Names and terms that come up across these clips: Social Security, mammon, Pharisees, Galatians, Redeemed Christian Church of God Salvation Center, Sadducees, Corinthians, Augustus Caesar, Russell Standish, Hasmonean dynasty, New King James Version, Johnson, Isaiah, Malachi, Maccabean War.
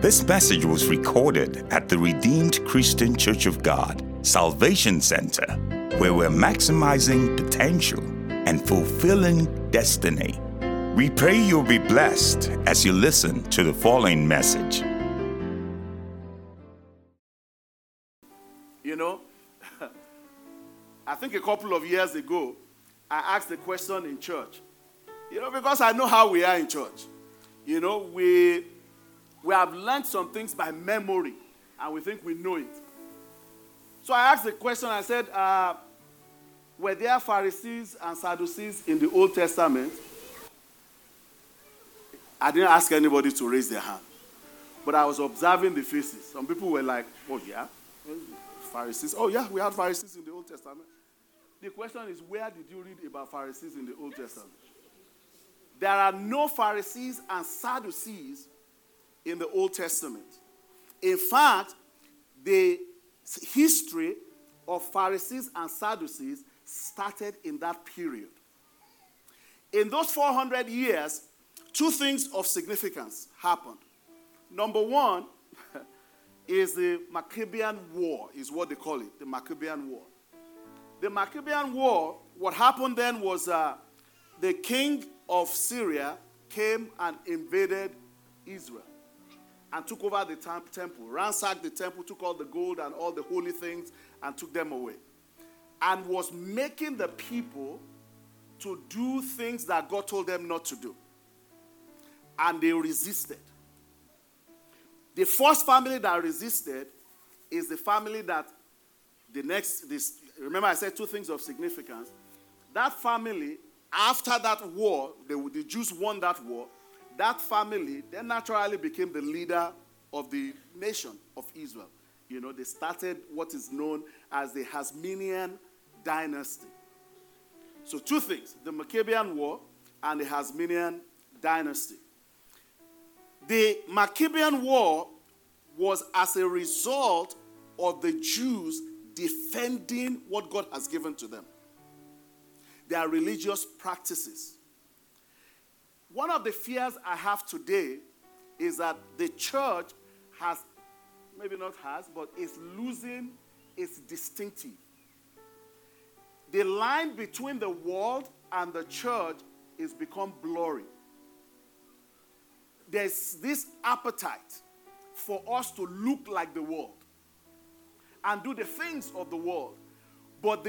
This message was recorded at the Redeemed Christian Church of God Salvation Center, where we're maximizing potential and fulfilling destiny. We pray you'll be blessed as you listen to the following message. You know, I think a couple of years ago, I asked a question in church. You know, because I know how we are in church. You know, we have learned some things by memory, and we think we know it. So I asked the question, I said, were there Pharisees and Sadducees in the Old Testament? I didn't ask anybody to raise their hand, but I was observing the faces. Some people were like, oh yeah, Pharisees. Oh yeah, we had Pharisees in the Old Testament. The question is, where did you read about Pharisees in the Old Testament? There are no Pharisees and Sadducees in the Old Testament. In fact, the history of Pharisees and Sadducees started in that period. In those 400 years, two things of significance happened. Number one is the Maccabean War, is what they call it, the Maccabean War. The Maccabean War, what happened then was the king of Syria came and invaded Israel and took over the temple, ransacked the temple, took all the gold and all the holy things and took them away, and was making the people to do things that God told them not to do. And they resisted. The first family that resisted is the family that remember I said two things of significance. That family, after that war, the Jews won that war. That family then naturally became the leader of the nation of Israel. You know, they started what is known as the Hasmonean dynasty. So two things, the Maccabean War and the Hasmonean dynasty. The Maccabean War was as a result of the Jews defending what God has given to them, their religious practices. One of the fears I have today is that the church is losing its distinctive. The line between the world and the church is become blurry. There's this appetite for us to look like the world and do the things of the world. But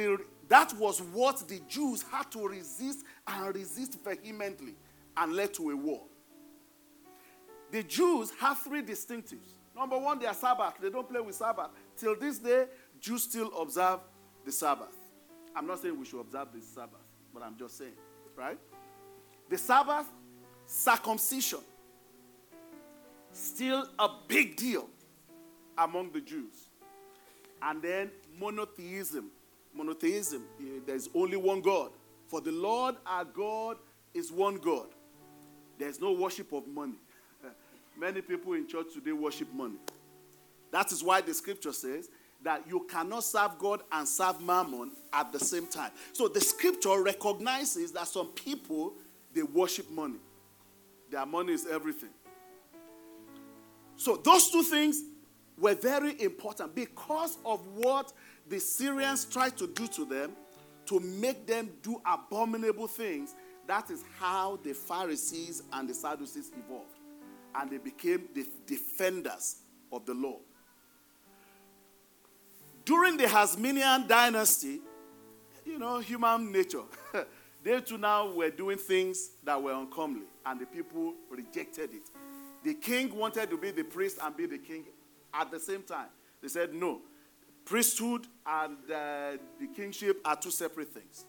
that was what the Jews had to resist, and resist vehemently, and led to a war. The Jews have three distinctives. Number one, their Sabbath. They don't play with Sabbath. Till this day, Jews still observe the Sabbath. I'm not saying we should observe the Sabbath, but I'm just saying, right? The Sabbath, circumcision, still a big deal among the Jews. And then monotheism. Monotheism, there's only one God. For the Lord our God is one God. There's no worship of money. Many people in church today worship money. That is why the scripture says that you cannot serve God and serve mammon at the same time. So the scripture recognizes that some people, they worship money. Their money is everything. So those two things were very important because of what the Syrians tried to do to them to make them do abominable things. That is how the Pharisees and the Sadducees evolved. And they became the defenders of the law. During the Hasmonean dynasty, you know, human nature. They too now were doing things that were uncomely. And the people rejected it. The king wanted to be the priest and be the king at the same time. They said no. Priesthood and the kingship are two separate things.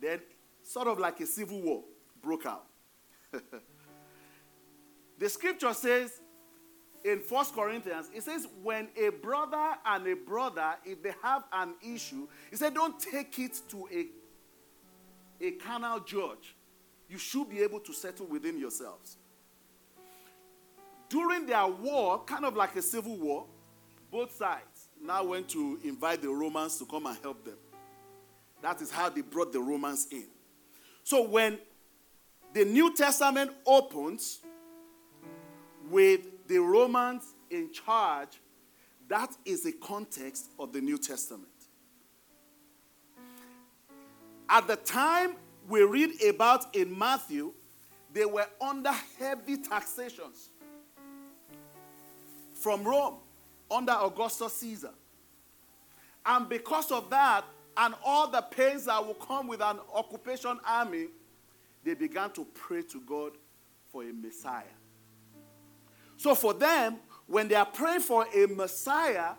Then sort of like a civil war broke out. The scripture says in 1 Corinthians, it says when a brother, if they have an issue, it said don't take it to a carnal judge. You should be able to settle within yourselves. During their war, kind of like a civil war, both sides now went to invite the Romans to come and help them. That is how they brought the Romans in. So when the New Testament opens with the Romans, Romans in charge, that is the context of the New Testament. At the time we read about in Matthew, they were under heavy taxations from Rome under Augustus Caesar. And because of that, and all the pains that will come with an occupation army, they began to pray to God for a Messiah. So for them, when they are praying for a Messiah,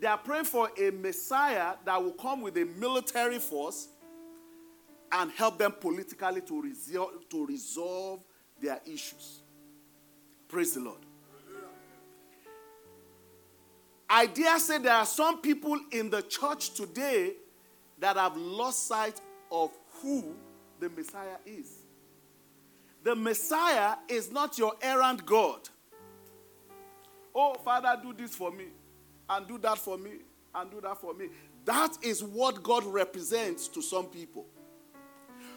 they are praying for a Messiah that will come with a military force and help them politically to resolve their issues. Praise the Lord. I dare say there are some people in the church today that have lost sight of who the Messiah is. The Messiah is not your errand God. Oh, Father, do this for me, and do that for me, and do that for me. That is what God represents to some people.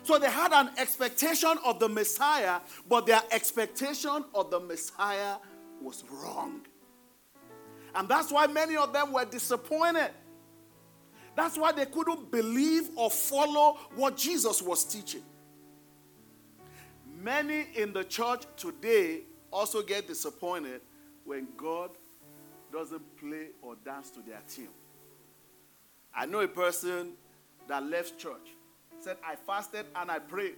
So they had an expectation of the Messiah, but their expectation of the Messiah was wrong. And that's why many of them were disappointed. That's why they couldn't believe or follow what Jesus was teaching. Many in the church today also get disappointed when God doesn't play or dance to their tune. I know a person that left church, said, I fasted and I prayed.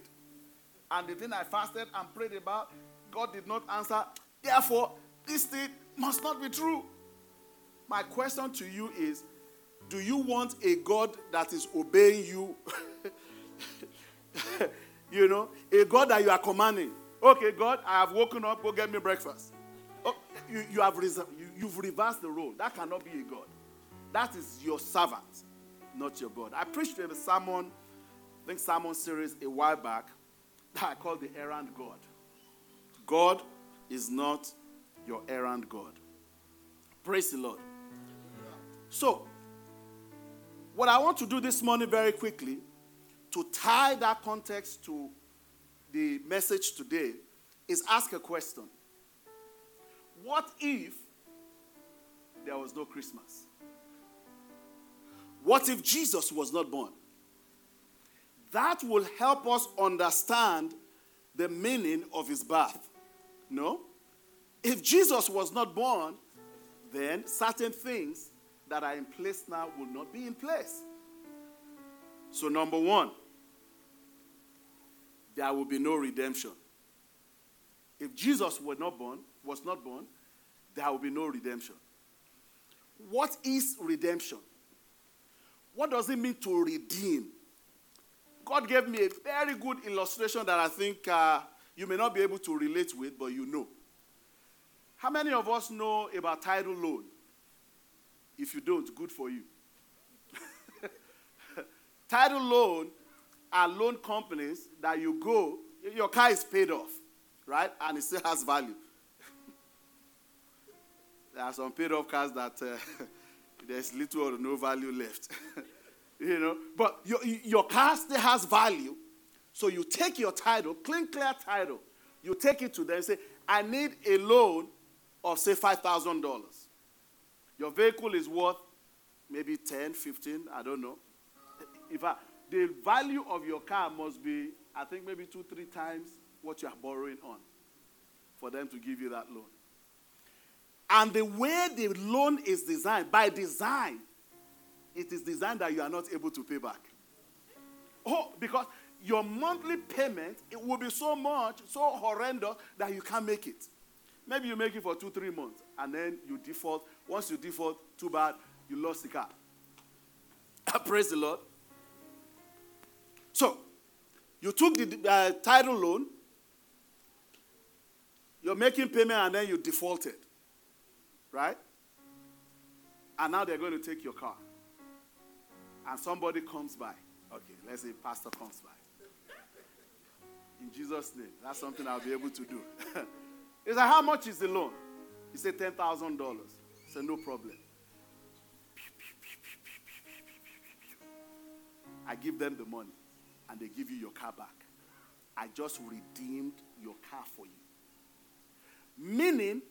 And the thing I fasted and prayed about, God did not answer. Therefore, this thing must not be true. My question to you is, do you want a God that is obeying you? You know, a God that you are commanding. Okay, God, I have woken up, go get me breakfast. You've reversed the role. That cannot be a God. That is your servant, not your God. I preached to a sermon, I think sermon series a while back, that I called the errand God. God is not your errand God. Praise the Lord. So, what I want to do this morning very quickly, to tie that context to the message today, is ask a question. What if there was no Christmas? What if Jesus was not born? That will help us understand the meaning of his birth. No? If Jesus was not born, then certain things that are in place now will not be in place. So number one, there will be no redemption. If Jesus was not born, there will be no redemption. What is redemption? What does it mean to redeem? God gave me a very good illustration that I think you may not be able to relate with, but you know. How many of us know about title loan? If you don't, good for you. Title loan are loan companies that you go, your car is paid off, right? And it still has value. There are some paid off cars that there's little or no value left. You know, but your car still has value. So you take your title, clean, clear title. You take it to them and say, I need a loan of, say, $5,000. Your vehicle is worth maybe 10, 15, I don't know. If the value of your car must be, I think, maybe 2-3 times what you are borrowing on for them to give you that loan. And the way the loan is designed, by design, it is designed that you are not able to pay back. Oh, because your monthly payment, it will be so much, so horrendous, that you can't make it. Maybe you make it for 2-3 months, and then you default. Once you default, too bad, you lost the car. Praise the Lord. So, you took the title loan, you're making payment, and then you defaulted, right? And now they're going to take your car. And somebody comes by. Okay, let's say pastor comes by. In Jesus' name, that's something I'll be able to do. He said, how much is the loan? He said, $10,000. He said, no problem. I give them the money, and they give you your car back. I just redeemed your car for you. Meaning,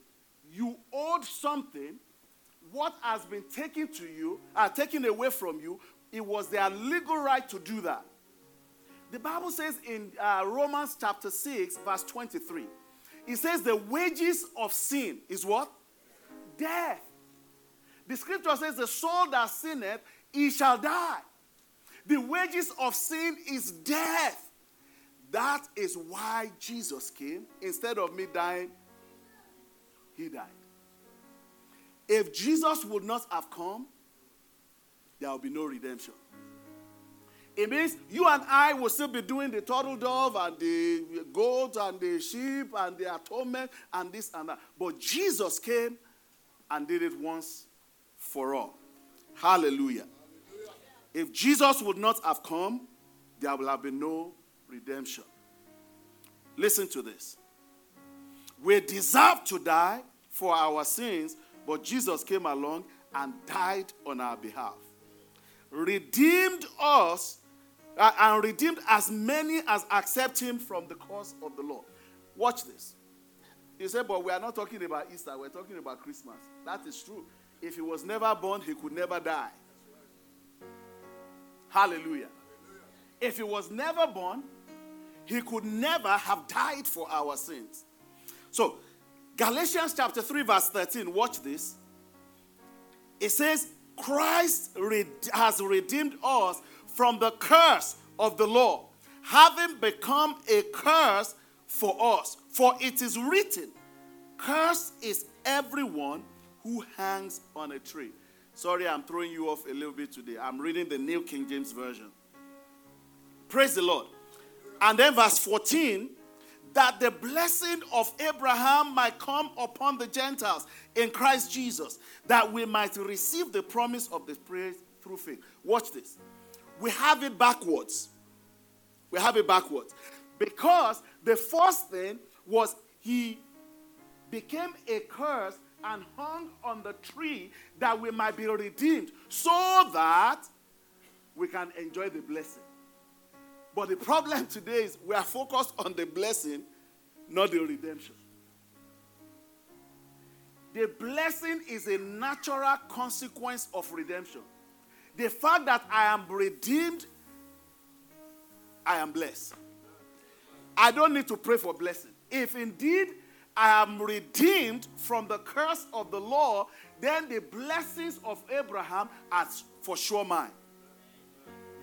you owed something. What has been taken to you, taken away from you, it was their legal right to do that. The Bible says in Romans chapter 6, verse 23, it says the wages of sin is what? Death. The scripture says the soul that sinneth, he shall die. The wages of sin is death. That is why Jesus came. Instead of me dying, he died. If Jesus would not have come, there will be no redemption. It means you and I will still be doing the turtle dove and the goats and the sheep and the atonement and this and that. But Jesus came and did it once for all. Hallelujah. If Jesus would not have come, there will have been no redemption. Listen to this. We deserve to die for our sins, but Jesus came along and died on our behalf. Redeemed us and redeemed as many as accept him from the curse of the law. Watch this. You say, but we are not talking about Easter. We're talking about Christmas. That is true. If he was never born, he could never die. Hallelujah. If he was never born, he could never have died for our sins. So, Galatians chapter 3 verse 13, watch this. It says, Christ has redeemed us from the curse of the law, having become a curse for us. For it is written, cursed is everyone who hangs on a tree. Sorry, I'm throwing you off a little bit today. I'm reading the New King James Version. Praise the Lord. And then verse 14, that the blessing of Abraham might come upon the Gentiles in Christ Jesus, that we might receive the promise of the Spirit through faith. Watch this. We have it backwards. We have it backwards. Because the first thing was he became a curse and hung on the tree that we might be redeemed so that we can enjoy the blessing. But the problem today is we are focused on the blessing, not the redemption. The blessing is a natural consequence of redemption. The fact that I am redeemed, I am blessed. I don't need to pray for blessing. If indeed I am redeemed from the curse of the law, then the blessings of Abraham are for sure mine.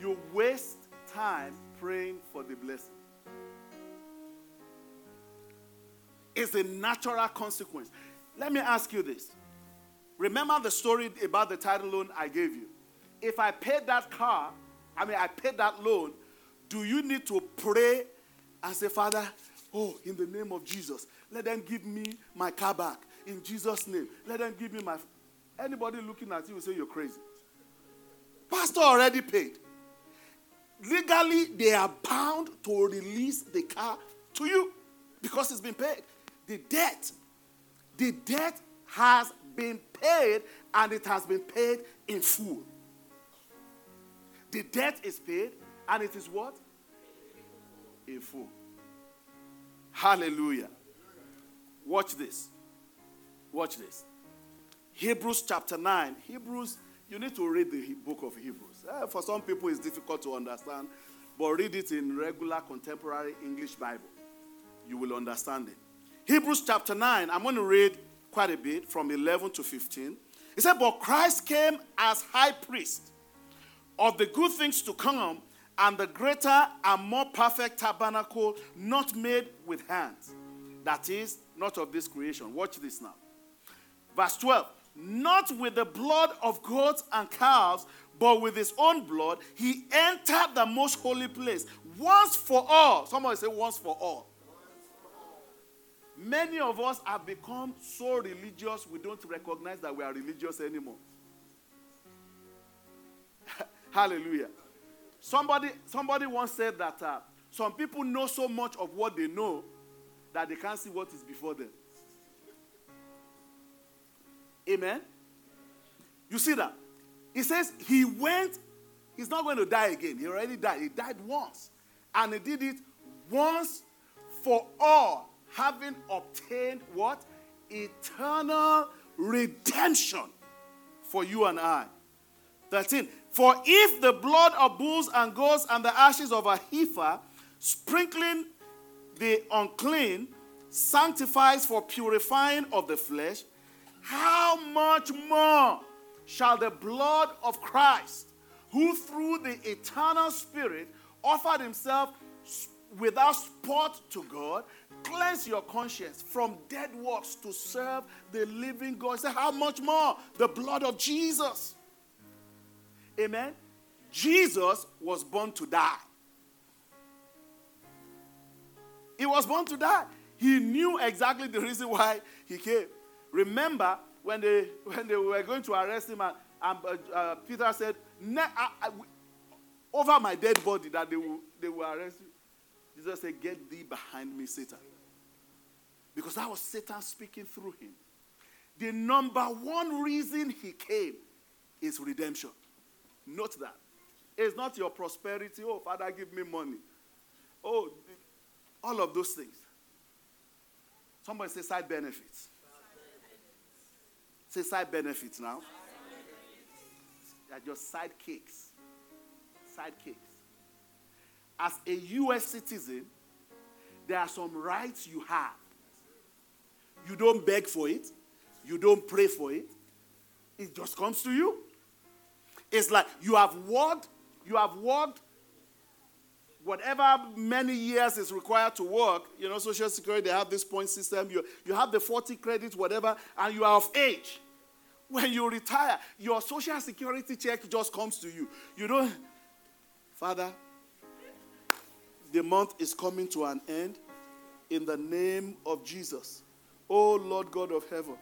You waste time praying for the blessing. It's a natural consequence. Let me ask you this. Remember the story about the title loan I gave you. If I paid that I paid that loan, do you need to pray and say, Father, oh, in the name of Jesus, let them give me my car back. In Jesus' name, let them give me my... Anybody looking at you will say you're crazy. Pastor already paid. Legally, they are bound to release the car to you because it's been paid. The debt has been paid, and it has been paid in full. The debt is paid, and it is what? In full. Hallelujah. Watch this. Watch this. Hebrews chapter 9. You need to read the book of Hebrews. For some people, it's difficult to understand, but read it in regular contemporary English Bible. You will understand it. Hebrews chapter 9, I'm going to read quite a bit from 11 to 15. It said, but Christ came as high priest of the good things to come and the greater and more perfect tabernacle not made with hands. That is, not of this creation. Watch this now. Verse 12. Not with the blood of goats and calves, but with his own blood, he entered the most holy place once for all. Somebody say once for all. Many of us have become so religious, we don't recognize that we are religious anymore. Hallelujah. Somebody once said that some people know so much of what they know that they can't see what is before them. Amen? You see that? He says he went, he's not going to die again. He already died. He died once. And he did it once for all, having obtained what? eternal redemption for you and I. 13. For if the blood of bulls and goats and the ashes of a heifer, sprinkling the unclean, sanctifies for purifying of the flesh, how much more shall the blood of Christ, who through the eternal Spirit offered himself without spot to God, cleanse your conscience from dead works to serve the living God? So how much more? The blood of Jesus. Amen? Jesus was born to die. He was born to die. He knew exactly the reason why he came. Remember when they were going to arrest him, and Peter said, over my dead body that they will arrest you. Jesus said, get thee behind me, Satan. Because that was Satan speaking through him. The number one reason he came is redemption. Note that. It's not your prosperity. Oh, Father, give me money. Oh, all of those things. Somebody say side benefits. Say side benefits now. They're just sidekicks. Sidekicks. As a U.S. citizen, there are some rights you have. You don't beg for it. You don't pray for it. It just comes to you. It's like you have worked whatever many years is required to work. You know, Social Security, they have this point system. You have the 40 credits, whatever, and you are of age. When you retire, your Social Security check just comes to you. You don't, Father, the month is coming to an end in the name of Jesus. Oh, Lord God of heaven,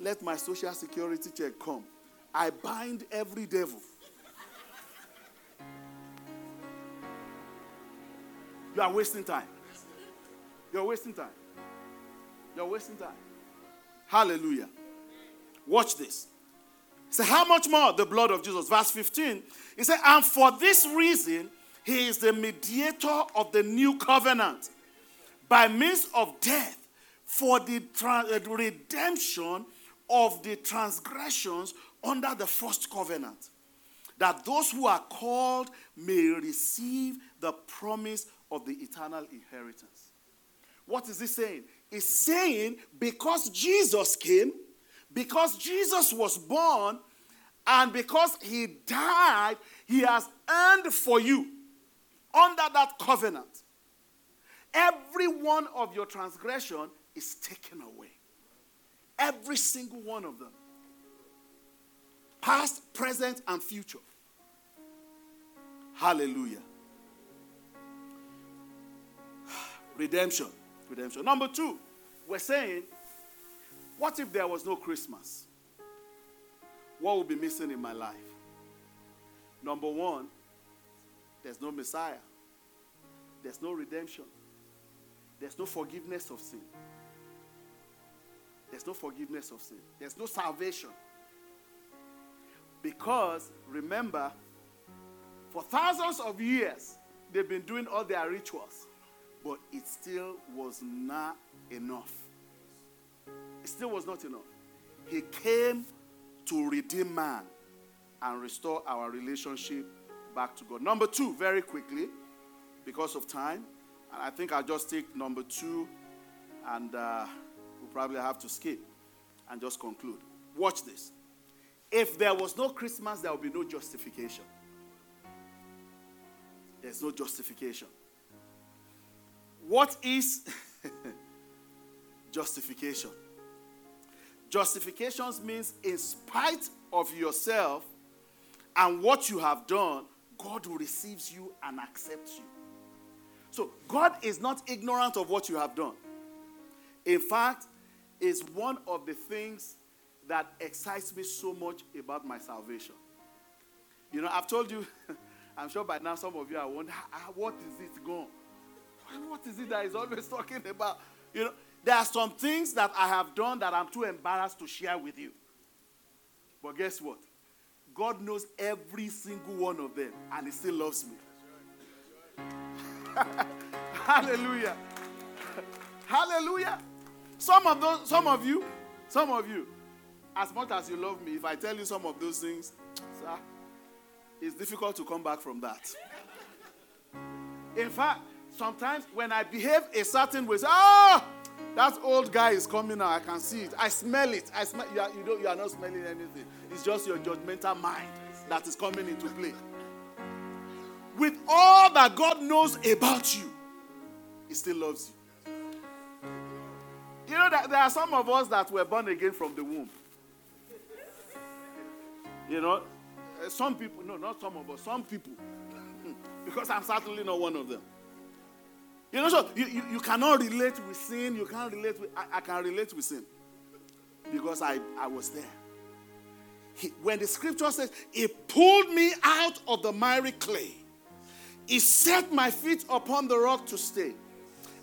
let my Social Security check come. I bind every devil. You are wasting time. You're wasting time. You're wasting time. Hallelujah. Watch this. So how much more the blood of Jesus? Verse 15. It says, and for this reason, he is the mediator of the new covenant by means of death for the redemption of the transgressions under the first covenant, that those who are called may receive the promise of the eternal inheritance. What is he saying? It's saying because Jesus came, because Jesus was born, and because he died, he has earned for you under that covenant. Every one of your transgression is taken away. Every single one of them. Past, present, and future. Hallelujah. Redemption. Redemption. Number two, we're saying, what if there was no Christmas? What would be missing in my life? Number one, there's no Messiah. There's no redemption. There's no forgiveness of sin. There's no forgiveness of sin. There's no salvation. Because, remember, for thousands of years, they've been doing all their rituals. But it still was not enough. It still was not enough. He came to redeem man and restore our relationship back to God. Number two, very quickly, because of time. And I think I'll just take number two and we'll probably have to skip and just conclude. Watch this. If there was no Christmas, there would be no justification. There's no justification. What is justification? Justification means in spite of yourself and what you have done, God receives you and accepts you. So God is not ignorant of what you have done. In fact, it's one of the things that excites me so much about my salvation. You know, I've told you, I'm sure by now some of you are wondering, what is it gone? What is it that he's always talking about? You know, there are some things that I have done that I'm too embarrassed to share with you. But guess what? God knows every single one of them, and he still loves me. That's right. That's right. Hallelujah. Hallelujah. Some of you, as much as you love me, if I tell you some of those things, sir, it's difficult to come back from that. In fact, sometimes when I behave a certain way, that old guy is coming now. I can see it. I smell it. You are not smelling anything. It's just your judgmental mind that is coming into play. With all that God knows about you, He still loves you. You know that there are some of us that were born again from the womb. You know, some people. No, not some of us. Some people, because I'm certainly not one of them. You know, so you cannot relate with sin. You can't relate with... I can relate with sin. Because I was there. When the scripture says, He pulled me out of the miry clay. He set my feet upon the rock to stay.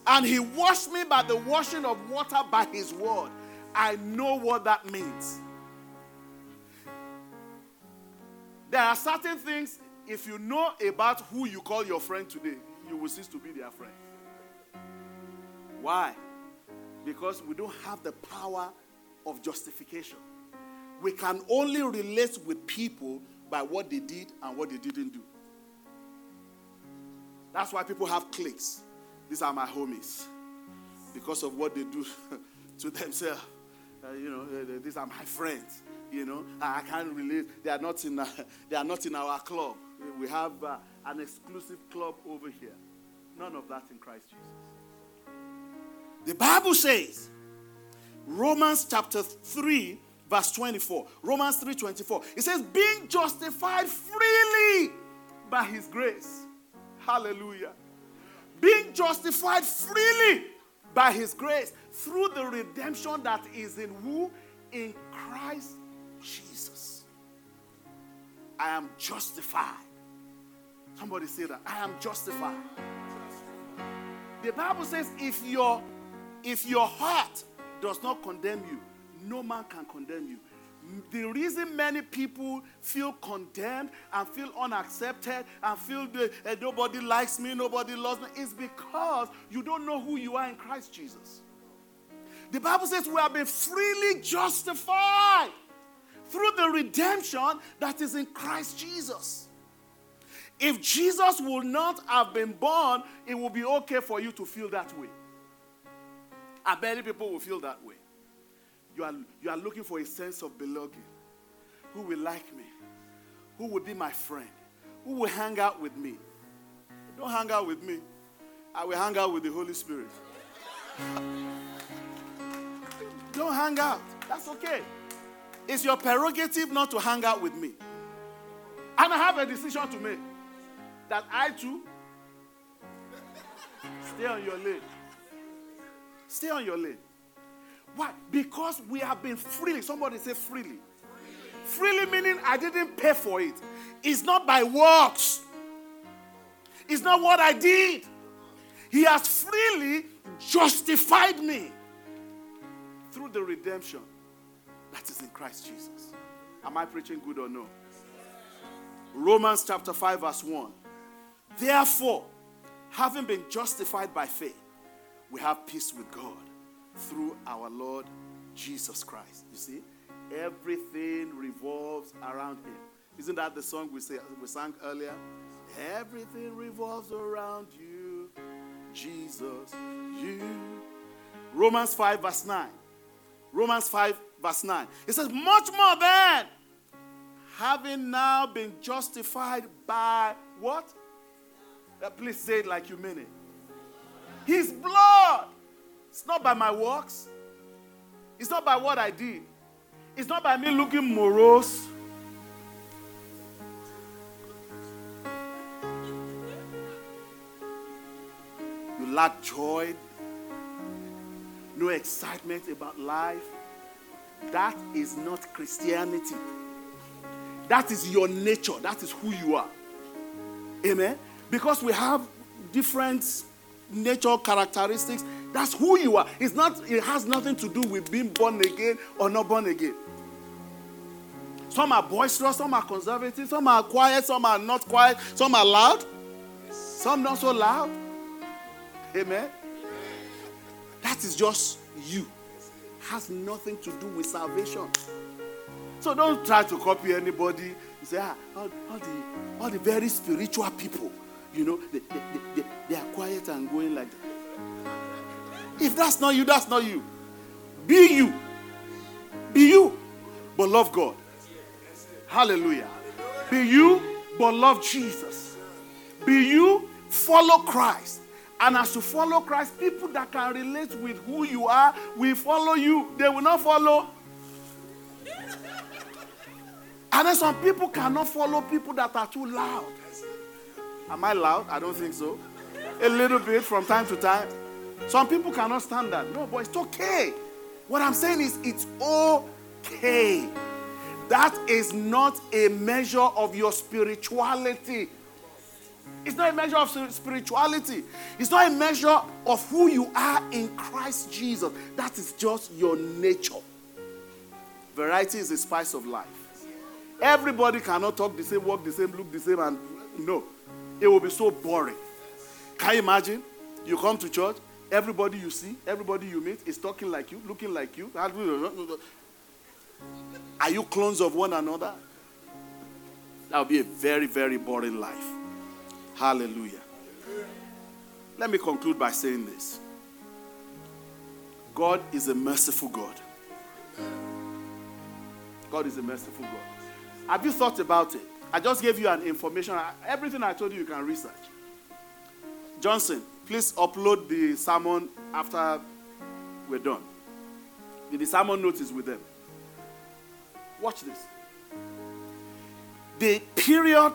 And He washed me by the washing of water by His word. I know what that means. There are certain things, if you know about who you call your friend today, you will cease to be their friend. Why? Because we don't have the power of justification. We can only relate with people by what they did and what they didn't do. That's why people have cliques. These are my homies. Because of what they do to themselves. These are my friends. I can't relate. They are not in our club. We have an exclusive club over here. None of that in Christ Jesus. The Bible says, Romans chapter 3, verse 24. Romans 3, 24. It says, being justified freely by His grace. Hallelujah. Being justified freely by His grace through the redemption that is in who? In Christ Jesus. I am justified. Somebody say that. I am justified. The Bible says, if your heart does not condemn you, no man can condemn you. The reason many people feel condemned and feel unaccepted and feel nobody likes me, nobody loves me, is because you don't know who you are in Christ Jesus. The Bible says we have been freely justified through the redemption that is in Christ Jesus. If Jesus would not have been born, it would be okay for you to feel that way. And many people will feel that way. You are looking for a sense of belonging. Who will like me? Who will be my friend? Who will hang out with me? Don't hang out with me. I will hang out with the Holy Spirit. Don't hang out. That's okay. It's your prerogative not to hang out with me. And I have a decision to make. That I too stay on your lane. Stay on your lane. Why? Because we have been freely. Somebody say freely. Freely meaning I didn't pay for it. It's not by works. It's not what I did. He has freely justified me through the redemption that is in Christ Jesus. Am I preaching good or no? Romans chapter 5 verse 1. Therefore, having been justified by faith, we have peace with God through our Lord Jesus Christ. You see, everything revolves around Him. Isn't that the song we sang earlier? Everything revolves around you, Jesus, you. Romans 5 verse 9. Romans 5 verse 9. It says, much more than having now been justified by what? Please say it like you mean it. His blood. It's not by my works. It's not by what I did. It's not by me looking morose. You lack joy. No excitement about life. That is not Christianity. That is your nature. That is who you are. Amen? Because we have different nature characteristics. That's who you are. It has nothing to do with being born again or not born again. Some are boisterous, some are conservative, some are quiet, some are not quiet, some are loud, some not so loud. Amen. That is just you. has nothing to do with salvation. So don't try to copy anybody and say, all the very spiritual people, you know, they are quiet and going like that. If that's not you, that's not you. Be you. Be you, but love God. Hallelujah. Be you, but love Jesus. Be you, follow Christ. And as you follow Christ, people that can relate with who you are will follow you. They will not follow. And then some people cannot follow people that are too loud. Am I loud? I don't think so. A little bit from time to time. Some people cannot stand that. No, but it's okay. What I'm saying is it's okay. That is not a measure of your spirituality. It's not a measure of spirituality. It's not a measure of who you are in Christ Jesus. That is just your nature. Variety is the spice of life. Everybody cannot talk the same, walk the same, look the same, and no. It will be so boring. Can you imagine? You come to church, everybody you see, everybody you meet is talking like you, looking like you. Are you clones of one another? That would be a very, very boring life. Hallelujah. Let me conclude by saying this. God is a merciful God. God is a merciful God. Have you thought about it? I just gave you an information. Everything I told you, you can research. Johnson, please upload the sermon after we're done. The sermon note is with them. Watch this. The period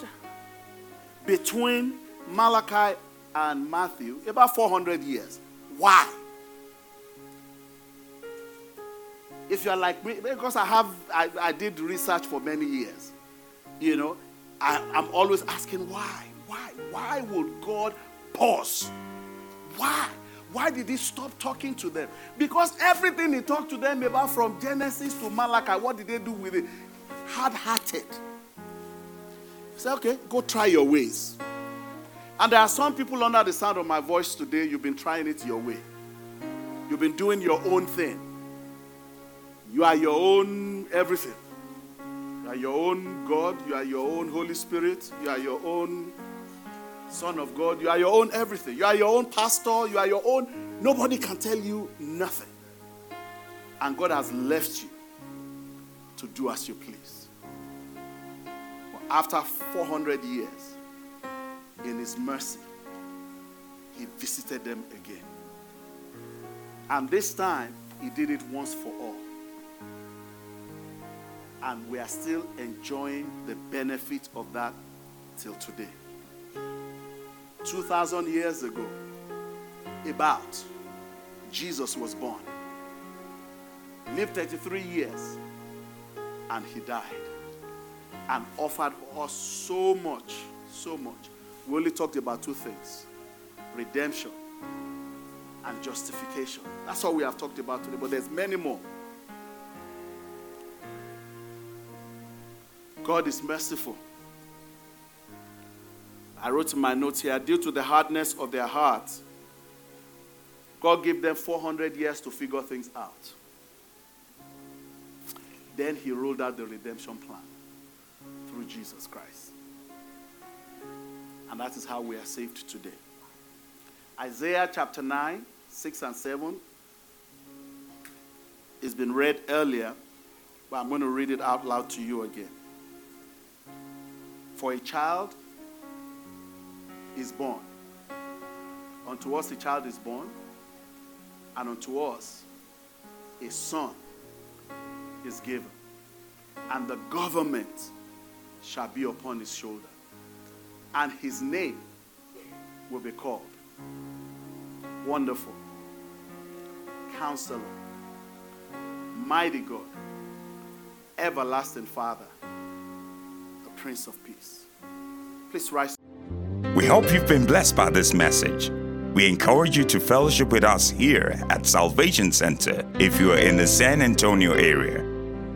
between Malachi and Matthew, about 400 years. Why? If you're like me, because I did research for many years. You know, I'm always asking why? Why would God pause? Why? Why did he stop talking to them? Because everything he talked to them about from Genesis to Malachi, what did they do with it? Hard-hearted. Say, okay, go try your ways. And there are some people under the sound of my voice today, you've been trying it your way. You've been doing your own thing. You are your own everything. You are your own God. You are your own Holy Spirit. You are your own Son of God. You are your own everything. You are your own pastor. You are your own. Nobody can tell you nothing. And God has left you to do as you please. But after 400 years, in his mercy, he visited them again. And this time, he did it once for all. And we are still enjoying the benefit of that till today. 2,000 years ago, about, Jesus was born, lived 33 years, and he died, and offered us so much, so much. We only talked about two things, redemption and justification. That's all we have talked about today, but there's many more. God is merciful. I wrote in my notes here, due to the hardness of their hearts, God gave them 400 years to figure things out. Then he rolled out the redemption plan through Jesus Christ. And that is how we are saved today. Isaiah chapter 9, 6 and 7. It's been read earlier, but I'm going to read it out loud to you again. For a child is born. Unto us a child is born, and unto us a son is given, and the government shall be upon his shoulder, and his name will be called Wonderful, Counselor, Mighty God, Everlasting Father, the Prince of Peace. Please rise. We hope you've been blessed by this message. We encourage you to fellowship with us here at Salvation Center if you are in the San Antonio area.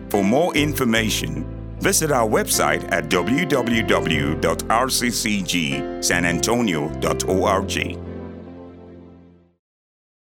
For more information, visit our website at www.rccgsanantonio.org.